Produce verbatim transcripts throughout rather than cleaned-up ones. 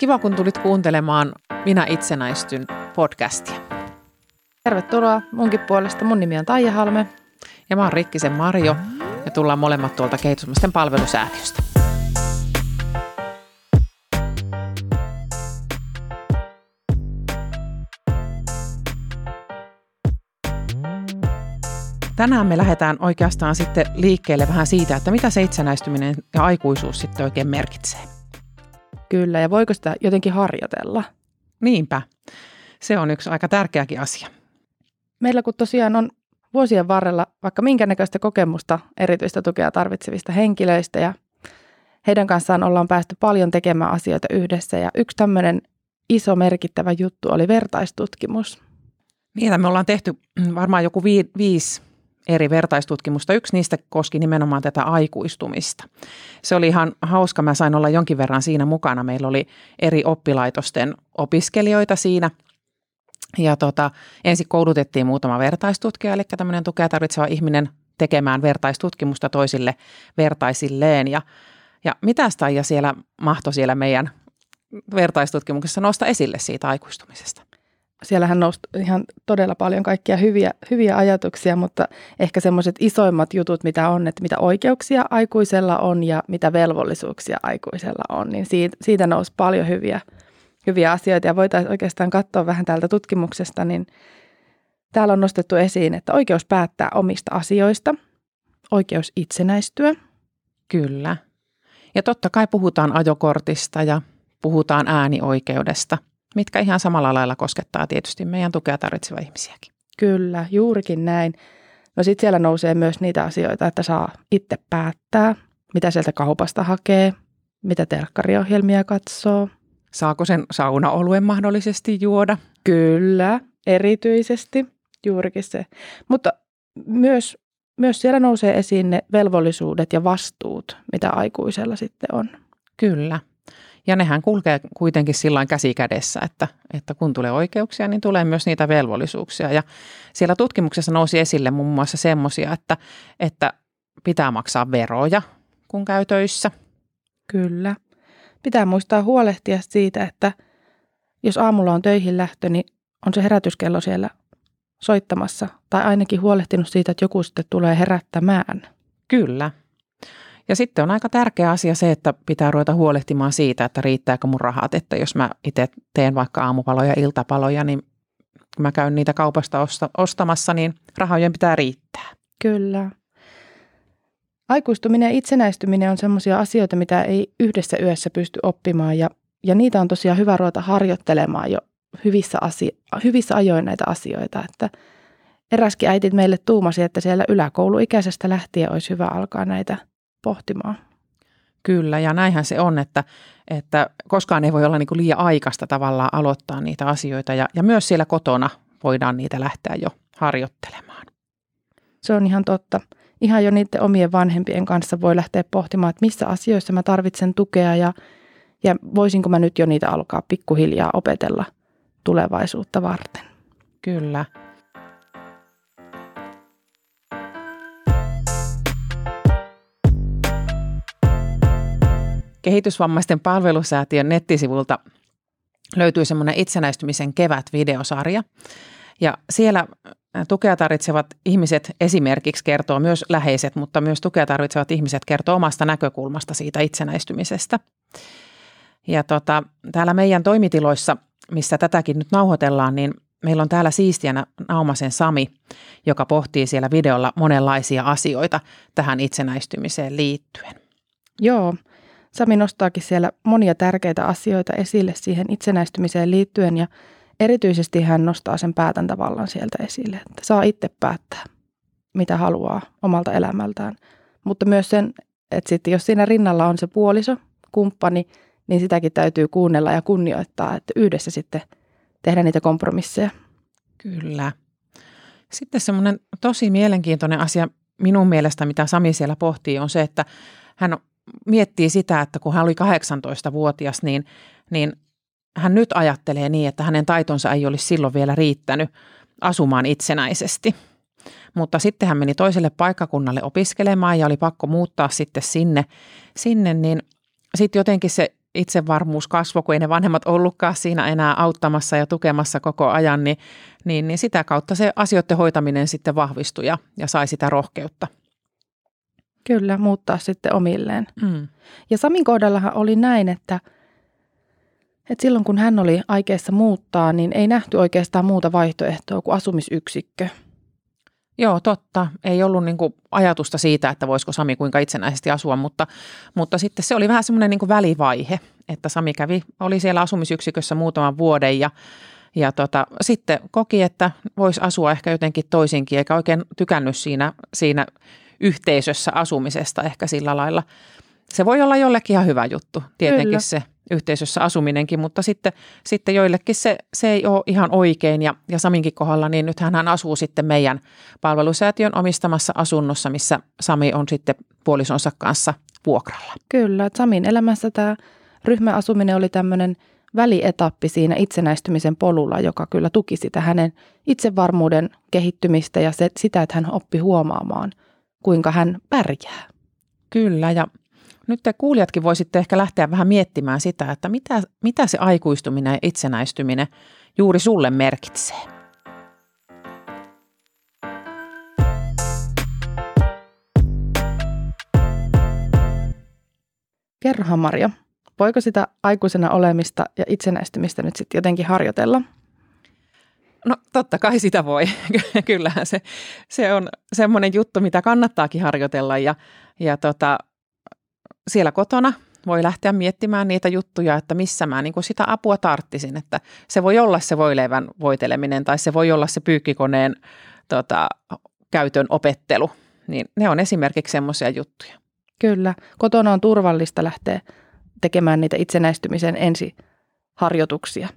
Kiva, kun tulit kuuntelemaan Minä itsenäistyn podcastia. Tervetuloa munkin puolesta. Mun nimi on Taija Halme. Ja mä oon Rikkisen Marjo ja tullaan molemmat tuolta Kehitysvammaisten palvelusäätiöstä. Tänään me lähdetään oikeastaan sitten liikkeelle vähän siitä, että mitä se itsenäistyminen ja aikuisuus sitten oikein merkitsee. Kyllä, ja voiko sitä jotenkin harjoitella? Niinpä. Se on yksi aika tärkeäkin asia. Meillä kun tosiaan on vuosien varrella vaikka minkäännäköistä kokemusta erityistä tukea tarvitsevista henkilöistä, ja heidän kanssaan ollaan päästy paljon tekemään asioita yhdessä, ja yksi tämmöinen iso merkittävä juttu oli vertaistutkimus. Niitä me ollaan tehty varmaan joku vi- viisi eri vertaistutkimusta. Yksi niistä koski nimenomaan tätä aikuistumista. Se oli ihan hauska. Mä sain olla jonkin verran siinä mukana. Meillä oli eri oppilaitosten opiskelijoita siinä. Ja tota, ensin koulutettiin muutama vertaistutkija, eli tämmöinen tukea tarvitseva ihminen tekemään vertaistutkimusta toisille vertaisilleen. Ja, ja mitäs Taija siellä mahtoi siellä meidän vertaistutkimuksessa nostaa esille siitä aikuistumisesta? Siellähän nousi ihan todella paljon kaikkia hyviä, hyviä ajatuksia, mutta ehkä semmoiset isoimmat jutut, mitä on, että mitä oikeuksia aikuisella on ja mitä velvollisuuksia aikuisella on, niin siitä, siitä nousi paljon hyviä, hyviä asioita. Ja voitaisiin oikeastaan katsoa vähän täältä tutkimuksesta, niin täällä on nostettu esiin, että oikeus päättää omista asioista, oikeus itsenäistyä. Kyllä. Ja totta kai puhutaan ajokortista ja puhutaan äänioikeudesta. Mitkä ihan samalla lailla koskettaa tietysti meidän tukea tarvitsevia ihmisiäkin. Kyllä, juurikin näin. No sitten siellä nousee myös niitä asioita, että saa itse päättää, mitä sieltä kaupasta hakee, mitä telkkariohjelmia katsoo. Saako sen saunaoluen mahdollisesti juoda? Kyllä, erityisesti, juurikin se. Mutta myös, myös siellä nousee esiin ne velvollisuudet ja vastuut, mitä aikuisella sitten on. Kyllä. Ja nehän kulkee kuitenkin sillain käsi kädessä, että, että kun tulee oikeuksia, niin tulee myös niitä velvollisuuksia. Ja siellä tutkimuksessa nousi esille muun muassa semmoisia, että, että pitää maksaa veroja, kun käy töissä. Kyllä. Pitää muistaa huolehtia siitä, että jos aamulla on töihin lähtö, niin on se herätyskello siellä soittamassa. Tai ainakin huolehtinut siitä, että joku sitten tulee herättämään. Kyllä. Ja sitten on aika tärkeä asia se, että pitää ruveta huolehtimaan siitä, että riittääkö mun rahat. Että jos mä itse teen vaikka aamupaloja, iltapaloja, niin kun mä käyn niitä kaupasta ostamassa, niin rahojen pitää riittää. Kyllä. Aikuistuminen ja itsenäistyminen on semmoisia asioita, mitä ei yhdessä yössä pysty oppimaan. Ja, ja niitä on tosiaan hyvä ruveta harjoittelemaan jo hyvissä, asio- hyvissä ajoin näitä asioita. Että eräskin äitit meille tuumasi, että siellä yläkouluikäisestä lähtien olisi hyvä alkaa näitä pohtimaan. Kyllä, ja näinhän se on, että, että koskaan ei voi olla niin kuin liian aikaista tavallaan aloittaa niitä asioita, ja, ja myös siellä kotona voidaan niitä lähteä jo harjoittelemaan. Se on ihan totta. Ihan jo niiden omien vanhempien kanssa voi lähteä pohtimaan, että missä asioissa mä tarvitsen tukea, ja, ja voisinko mä nyt jo niitä alkaa pikkuhiljaa opetella tulevaisuutta varten. Kyllä. Kehitysvammaisten palvelusäätiön nettisivulta löytyy semmoinen itsenäistymisen kevät-videosarja. Ja siellä tukea tarvitsevat ihmiset esimerkiksi kertoo myös läheiset, mutta myös tukea tarvitsevat ihmiset kertoo omasta näkökulmasta siitä itsenäistymisestä. Ja tota, täällä meidän toimitiloissa, missä tätäkin nyt nauhoitellaan, niin meillä on täällä siistiänä Naumasen Sami, joka pohtii siellä videolla monenlaisia asioita tähän itsenäistymiseen liittyen. Joo. Sami nostaakin siellä monia tärkeitä asioita esille siihen itsenäistymiseen liittyen, ja erityisesti hän nostaa sen päätäntävallan sieltä esille, että saa itse päättää, mitä haluaa omalta elämältään. Mutta myös sen, että sitten jos siinä rinnalla on se puoliso, kumppani, niin sitäkin täytyy kuunnella ja kunnioittaa, että yhdessä sitten tehdään niitä kompromisseja. Kyllä. Sitten semmoinen tosi mielenkiintoinen asia minun mielestä, mitä Sami siellä pohtii, on se, että hän on miettii sitä, että kun hän oli kahdeksantoistavuotias, niin, niin hän nyt ajattelee niin, että hänen taitonsa ei olisi silloin vielä riittänyt asumaan itsenäisesti. Mutta sitten hän meni toiselle paikkakunnalle opiskelemaan ja oli pakko muuttaa sitten sinne, sinne niin sitten jotenkin se itsevarmuus kasvoi, kun ei ne vanhemmat ollutkaan siinä enää auttamassa ja tukemassa koko ajan, niin, niin, niin sitä kautta se asioiden hoitaminen sitten vahvistui ja, ja sai sitä rohkeutta. Kyllä, muuttaa sitten omilleen. Mm. Ja Samin kohdallahan oli näin, että, että silloin kun hän oli aikeissa muuttaa, niin ei nähty oikeastaan muuta vaihtoehtoa kuin asumisyksikkö. Joo, totta. Ei ollut niin kuin ajatusta siitä, että voisiko Sami kuinka itsenäisesti asua, mutta, mutta sitten se oli vähän semmoinen niin kuin välivaihe, että Sami kävi, oli siellä asumisyksikössä muutaman vuoden ja, ja tota, sitten koki, että voisi asua ehkä jotenkin toisinkin, eikä oikein tykännyt siinä, siinä yhteisössä asumisesta ehkä sillä lailla. Se voi olla jollekin ihan hyvä juttu, tietenkin Kyllä. se yhteisössä asuminenkin, mutta sitten, sitten joillekin se, se ei ole ihan oikein. Ja, ja Saminkin kohdalla, niin nythän hän asuu sitten meidän palvelusäätiön omistamassa asunnossa, missä Sami on sitten puolisonsa kanssa vuokralla. Kyllä, että Samin elämässä tämä ryhmäasuminen oli tämmöinen välietappi siinä itsenäistymisen polulla, joka kyllä tuki sitä hänen itsevarmuuden kehittymistä ja se, sitä, että hän oppi huomaamaan, kuinka hän pärjää. Kyllä, ja nyt te kuulijatkin voisitte ehkä lähteä vähän miettimään sitä, että mitä, mitä se aikuistuminen ja itsenäistyminen juuri sulle merkitsee. Kerrohan Marjo, voiko sitä aikuisena olemista ja itsenäistymistä nyt sitten jotenkin harjoitella? No totta kai sitä voi. Kyllähän se, se on semmoinen juttu, mitä kannattaakin harjoitella ja, ja tota... Siellä kotona voi lähteä miettimään niitä juttuja, että missä mä niin kuin sitä apua tarttisin, että se voi olla se voileivän voiteleminen tai se voi olla se pyykkikoneen tota, käytön opettelu, niin ne on esimerkiksi semmoisia juttuja. Kyllä, kotona on turvallista lähteä tekemään niitä itsenäistymisen ensiharjoituksia.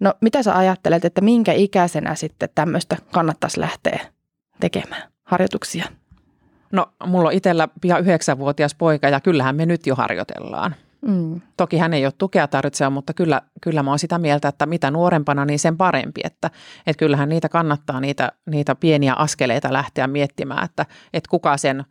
No mitä sä ajattelet, että minkä ikäisenä sitten tämmöistä kannattaisi lähteä tekemään harjoituksia? No, mulla on itsellä pian yhdeksänvuotias poika ja kyllähän me nyt jo harjoitellaan. Mm. Toki hän ei ole tukea tarvitseva, mutta kyllä, kyllä mä oon sitä mieltä, että mitä nuorempana, niin sen parempi. Että, että kyllähän niitä kannattaa niitä, niitä pieniä askeleita lähteä miettimään, että, että kuka sen,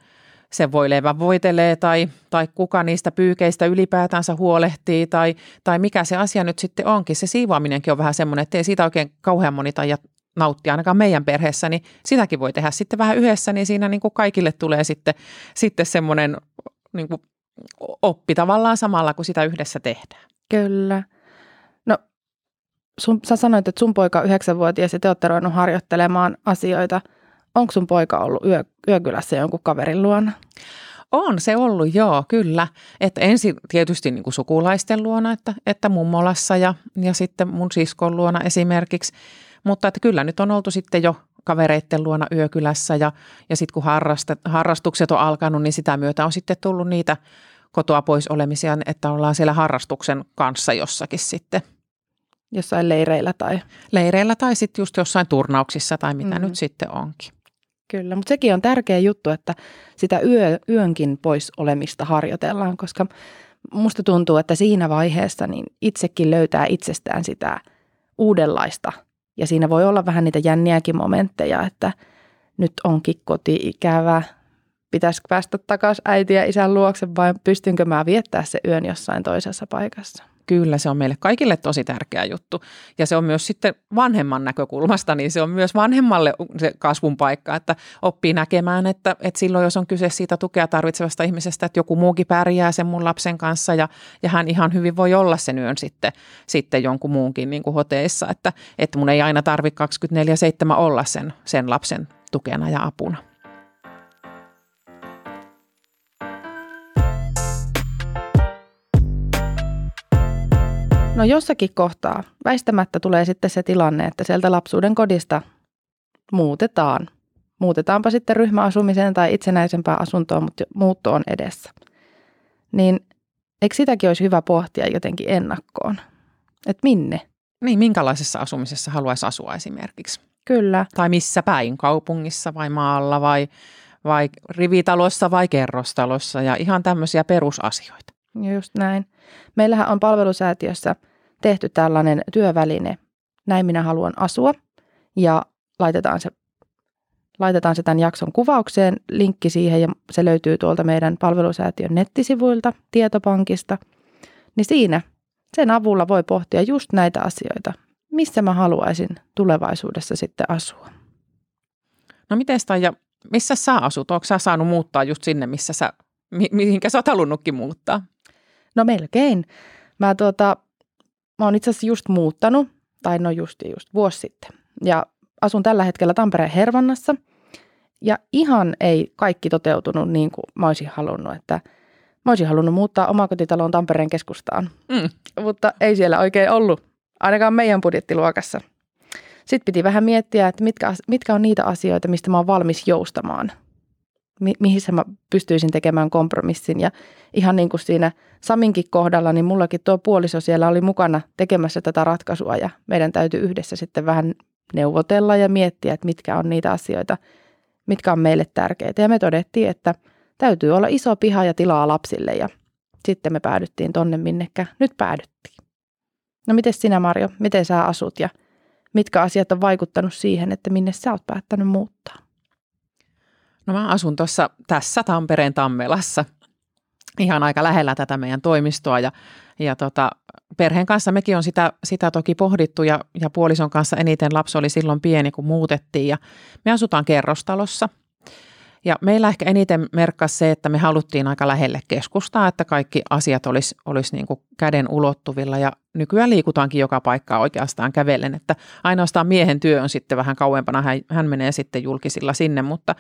sen voileivän voitelee tai, tai kuka niistä pyykeistä ylipäätänsä huolehtii tai, tai mikä se asia nyt sitten onkin. Se siivoaminenkin on vähän semmoinen, että ei siitä oikein kauhean moni tai nauttia ainakaan meidän perheessä, niin sitäkin voi tehdä sitten vähän yhdessä, niin siinä niin kuin kaikille tulee sitten, sitten semmoinen niin kuin oppi tavallaan samalla, kun sitä yhdessä tehdään. Kyllä. No sun, sä sanoit, että sun poika on yhdeksänvuotias ja te olette ruvennut harjoittelemaan asioita. Onko sun poika ollut yö, yökylässä jonkun kaverin luona? On se ollut, joo, kyllä. Että ensin tietysti niin kuin sukulaisten luona, että, että mummolassa ja, ja sitten mun siskon luona esimerkiksi. Mutta että kyllä nyt on oltu sitten jo kavereitten luona yökylässä ja, ja sitten kun harrastukset on alkanut, niin sitä myötä on sitten tullut niitä kotoa pois olemisia, että ollaan siellä harrastuksen kanssa jossakin sitten. Jossain leireillä tai? Leireillä tai sitten just jossain turnauksissa tai mitä mm. nyt sitten onkin. Kyllä, mutta sekin on tärkeä juttu, että sitä yö, yönkin pois olemista harjoitellaan, koska musta tuntuu, että siinä vaiheessa niin itsekin löytää itsestään sitä uudenlaista. Ja siinä voi olla vähän niitä jänniäkin momentteja, että nyt onkin koti-ikävä, pitäisikö päästä takaisin äiti ja isän luokse vai pystynkö mä viettää se yön jossain toisessa paikassa? Kyllä, se on meille kaikille tosi tärkeä juttu ja se on myös sitten vanhemman näkökulmasta, niin se on myös vanhemmalle se kasvun paikka, että oppii näkemään, että, että silloin jos on kyse siitä tukea tarvitsevasta ihmisestä, että joku muukin pärjää sen mun lapsen kanssa ja, ja hän ihan hyvin voi olla sen yön sitten, sitten jonkun muunkin niin kuin hoteissa, että, että mun ei aina tarvitse kaksikymmentäneljä seitsemän olla sen, sen lapsen tukena ja apuna. No jossakin kohtaa väistämättä tulee sitten se tilanne, että sieltä lapsuuden kodista muutetaan. Muutetaanpa sitten ryhmäasumiseen tai itsenäisempään asuntoon, mutta muutto on edessä. Niin eikö sitäkin olisi hyvä pohtia jotenkin ennakkoon? Että minne? Niin, minkälaisessa asumisessa haluaisi asua esimerkiksi? Kyllä. Tai missä päin? Kaupungissa vai maalla vai, vai rivitalossa vai kerrostalossa ja ihan tämmöisiä perusasioita. Just näin. Meillähän on palvelusäätiössä tehty tällainen työväline, näin minä haluan asua, ja laitetaan se, laitetaan se tämän jakson kuvaukseen, linkki siihen, ja se löytyy tuolta meidän palvelusäätiön nettisivuilta, tietopankista, niin siinä sen avulla voi pohtia just näitä asioita, missä mä haluaisin tulevaisuudessa sitten asua. No mites Taija, missä sä asut? Ootko sä saanut muuttaa just sinne, missä sä, mi- mihinkä sä oot halunnutkin muuttaa? No melkein. Mä, tuota, mä oon itse asiassa just muuttanut, tai no just, just vuosi sitten. Ja asun tällä hetkellä Tampereen Hervannassa. Ja ihan ei kaikki toteutunut niin kuin mä olisin halunnut, että mä olisin halunnut muuttaa omakotitaloon Tampereen keskustaan. Mm. Mutta ei siellä oikein ollut, ainakaan meidän budjettiluokassa. Sitten piti vähän miettiä, että mitkä, mitkä on niitä asioita, mistä mä oon valmis joustamaan. Mi- mihin mä pystyisin tekemään kompromissin. Ja ihan niin kuin siinä Saminkin kohdalla, niin mullakin tuo puoliso siellä oli mukana tekemässä tätä ratkaisua. Ja meidän täytyy yhdessä sitten vähän neuvotella ja miettiä, että mitkä on niitä asioita, mitkä on meille tärkeitä. Ja me todettiin, että täytyy olla iso piha ja tilaa lapsille. Ja sitten me päädyttiin tonne minnekä nyt päädyttiin. No mites sinä, Marjo? Miten sä asut ja mitkä asiat on vaikuttanut siihen, että minne sä oot päättänyt muuttaa? No mä asun tuossa tässä Tampereen Tammelassa. Ihan aika lähellä tätä meidän toimistoa ja, ja tota, perheen kanssa mekin on sitä, sitä toki pohdittu ja, ja puolison kanssa eniten lapsi oli silloin pieni, kun muutettiin ja me asutaan kerrostalossa. Ja meillä ehkä eniten merkkasi se, että me haluttiin aika lähelle keskustaa, että kaikki asiat olisi, olisi niin kuin käden ulottuvilla ja nykyään liikutaankin joka paikkaa oikeastaan kävellen, että ainoastaan miehen työ on sitten vähän kauempana, hän, hän menee sitten julkisilla sinne, mutta,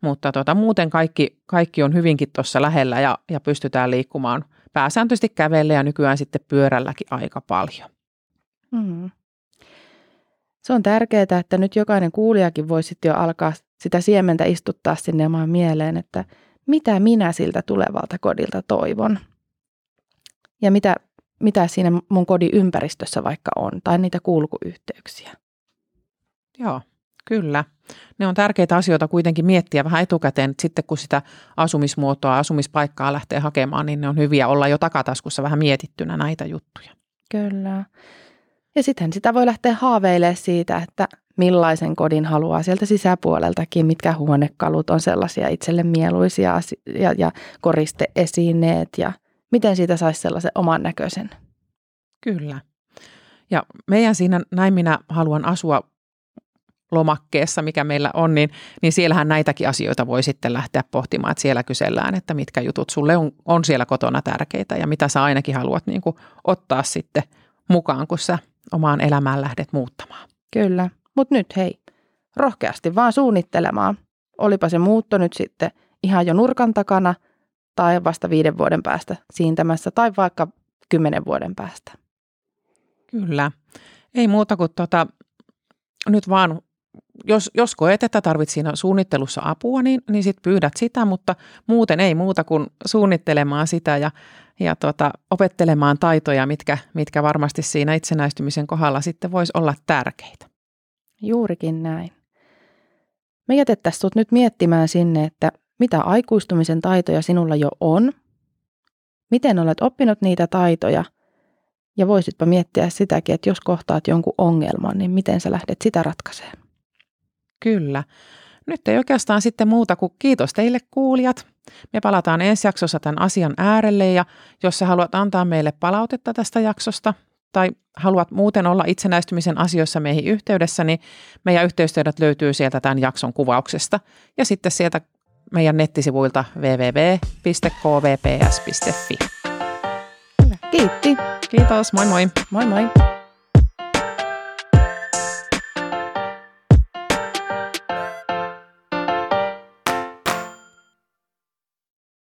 mutta tuota, muuten kaikki, kaikki on hyvinkin tuossa lähellä ja, ja pystytään liikkumaan pääsääntöisesti kävelle ja nykyään sitten pyörälläkin aika paljon. Mm. Se on tärkeää, että nyt jokainen kuulijakin voi sitten jo alkaa sitä siementä istuttaa sinne omaan mieleen, että mitä minä siltä tulevalta kodilta toivon ja mitä, mitä siinä mun kodin ympäristössä vaikka on tai niitä kulkuyhteyksiä. Joo, kyllä. Ne on tärkeitä asioita kuitenkin miettiä vähän etukäteen, että sitten kun sitä asumismuotoa, asumispaikkaa lähtee hakemaan, niin ne on hyviä olla jo takataskussa vähän mietittynä näitä juttuja. Kyllä. Ja sitten sitä voi lähteä haaveilemaan siitä, että millaisen kodin haluaa sieltä sisäpuoleltakin, mitkä huonekalut on sellaisia itselle mieluisia ja, ja koristeesineet ja miten siitä saisi sellaisen oman näköisen. Kyllä. Ja meidän siinä Näin minä haluan asua -lomakkeessa, mikä meillä on, niin, niin siellähän näitäkin asioita voi sitten lähteä pohtimaan, että siellä kysellään, että mitkä jutut sulle on, on siellä kotona tärkeitä ja mitä sä ainakin haluat niin kuin ottaa sitten mukaan, kun sä omaan elämään lähdet muuttamaan. Kyllä, mutta nyt hei, rohkeasti vaan suunnittelemaan. Olipa se muutto nyt sitten ihan jo nurkan takana tai vasta viiden vuoden päästä siintämässä tai vaikka kymmenen vuoden päästä. Kyllä, ei muuta kuin tota, nyt vaan, jos, jos koet, että tarvitset siinä suunnittelussa apua, niin, niin sit pyydät sitä, mutta muuten ei muuta kuin suunnittelemaan sitä ja Ja tuota, opettelemaan taitoja, mitkä, mitkä varmasti siinä itsenäistymisen kohdalla sitten voisi olla tärkeitä. Juurikin näin. Me jätettäisiin sut nyt miettimään sinne, että mitä aikuistumisen taitoja sinulla jo on, miten olet oppinut niitä taitoja ja voisitpa miettiä sitäkin, että jos kohtaat jonkun ongelman, niin miten sä lähdet sitä ratkaisemaan. Kyllä. Nyt ei oikeastaan sitten muuta kuin kiitos teille kuulijat. Me palataan ensi jaksossa tämän asian äärelle ja jos sä haluat antaa meille palautetta tästä jaksosta tai haluat muuten olla itsenäistymisen asioissa meihin yhteydessä, niin meidän yhteystiedot löytyy sieltä tämän jakson kuvauksesta ja sitten sieltä meidän nettisivuilta double-u double-u double-u piste k v p s piste f i. Kiitti. Kiitos, moi moi. Moi moi.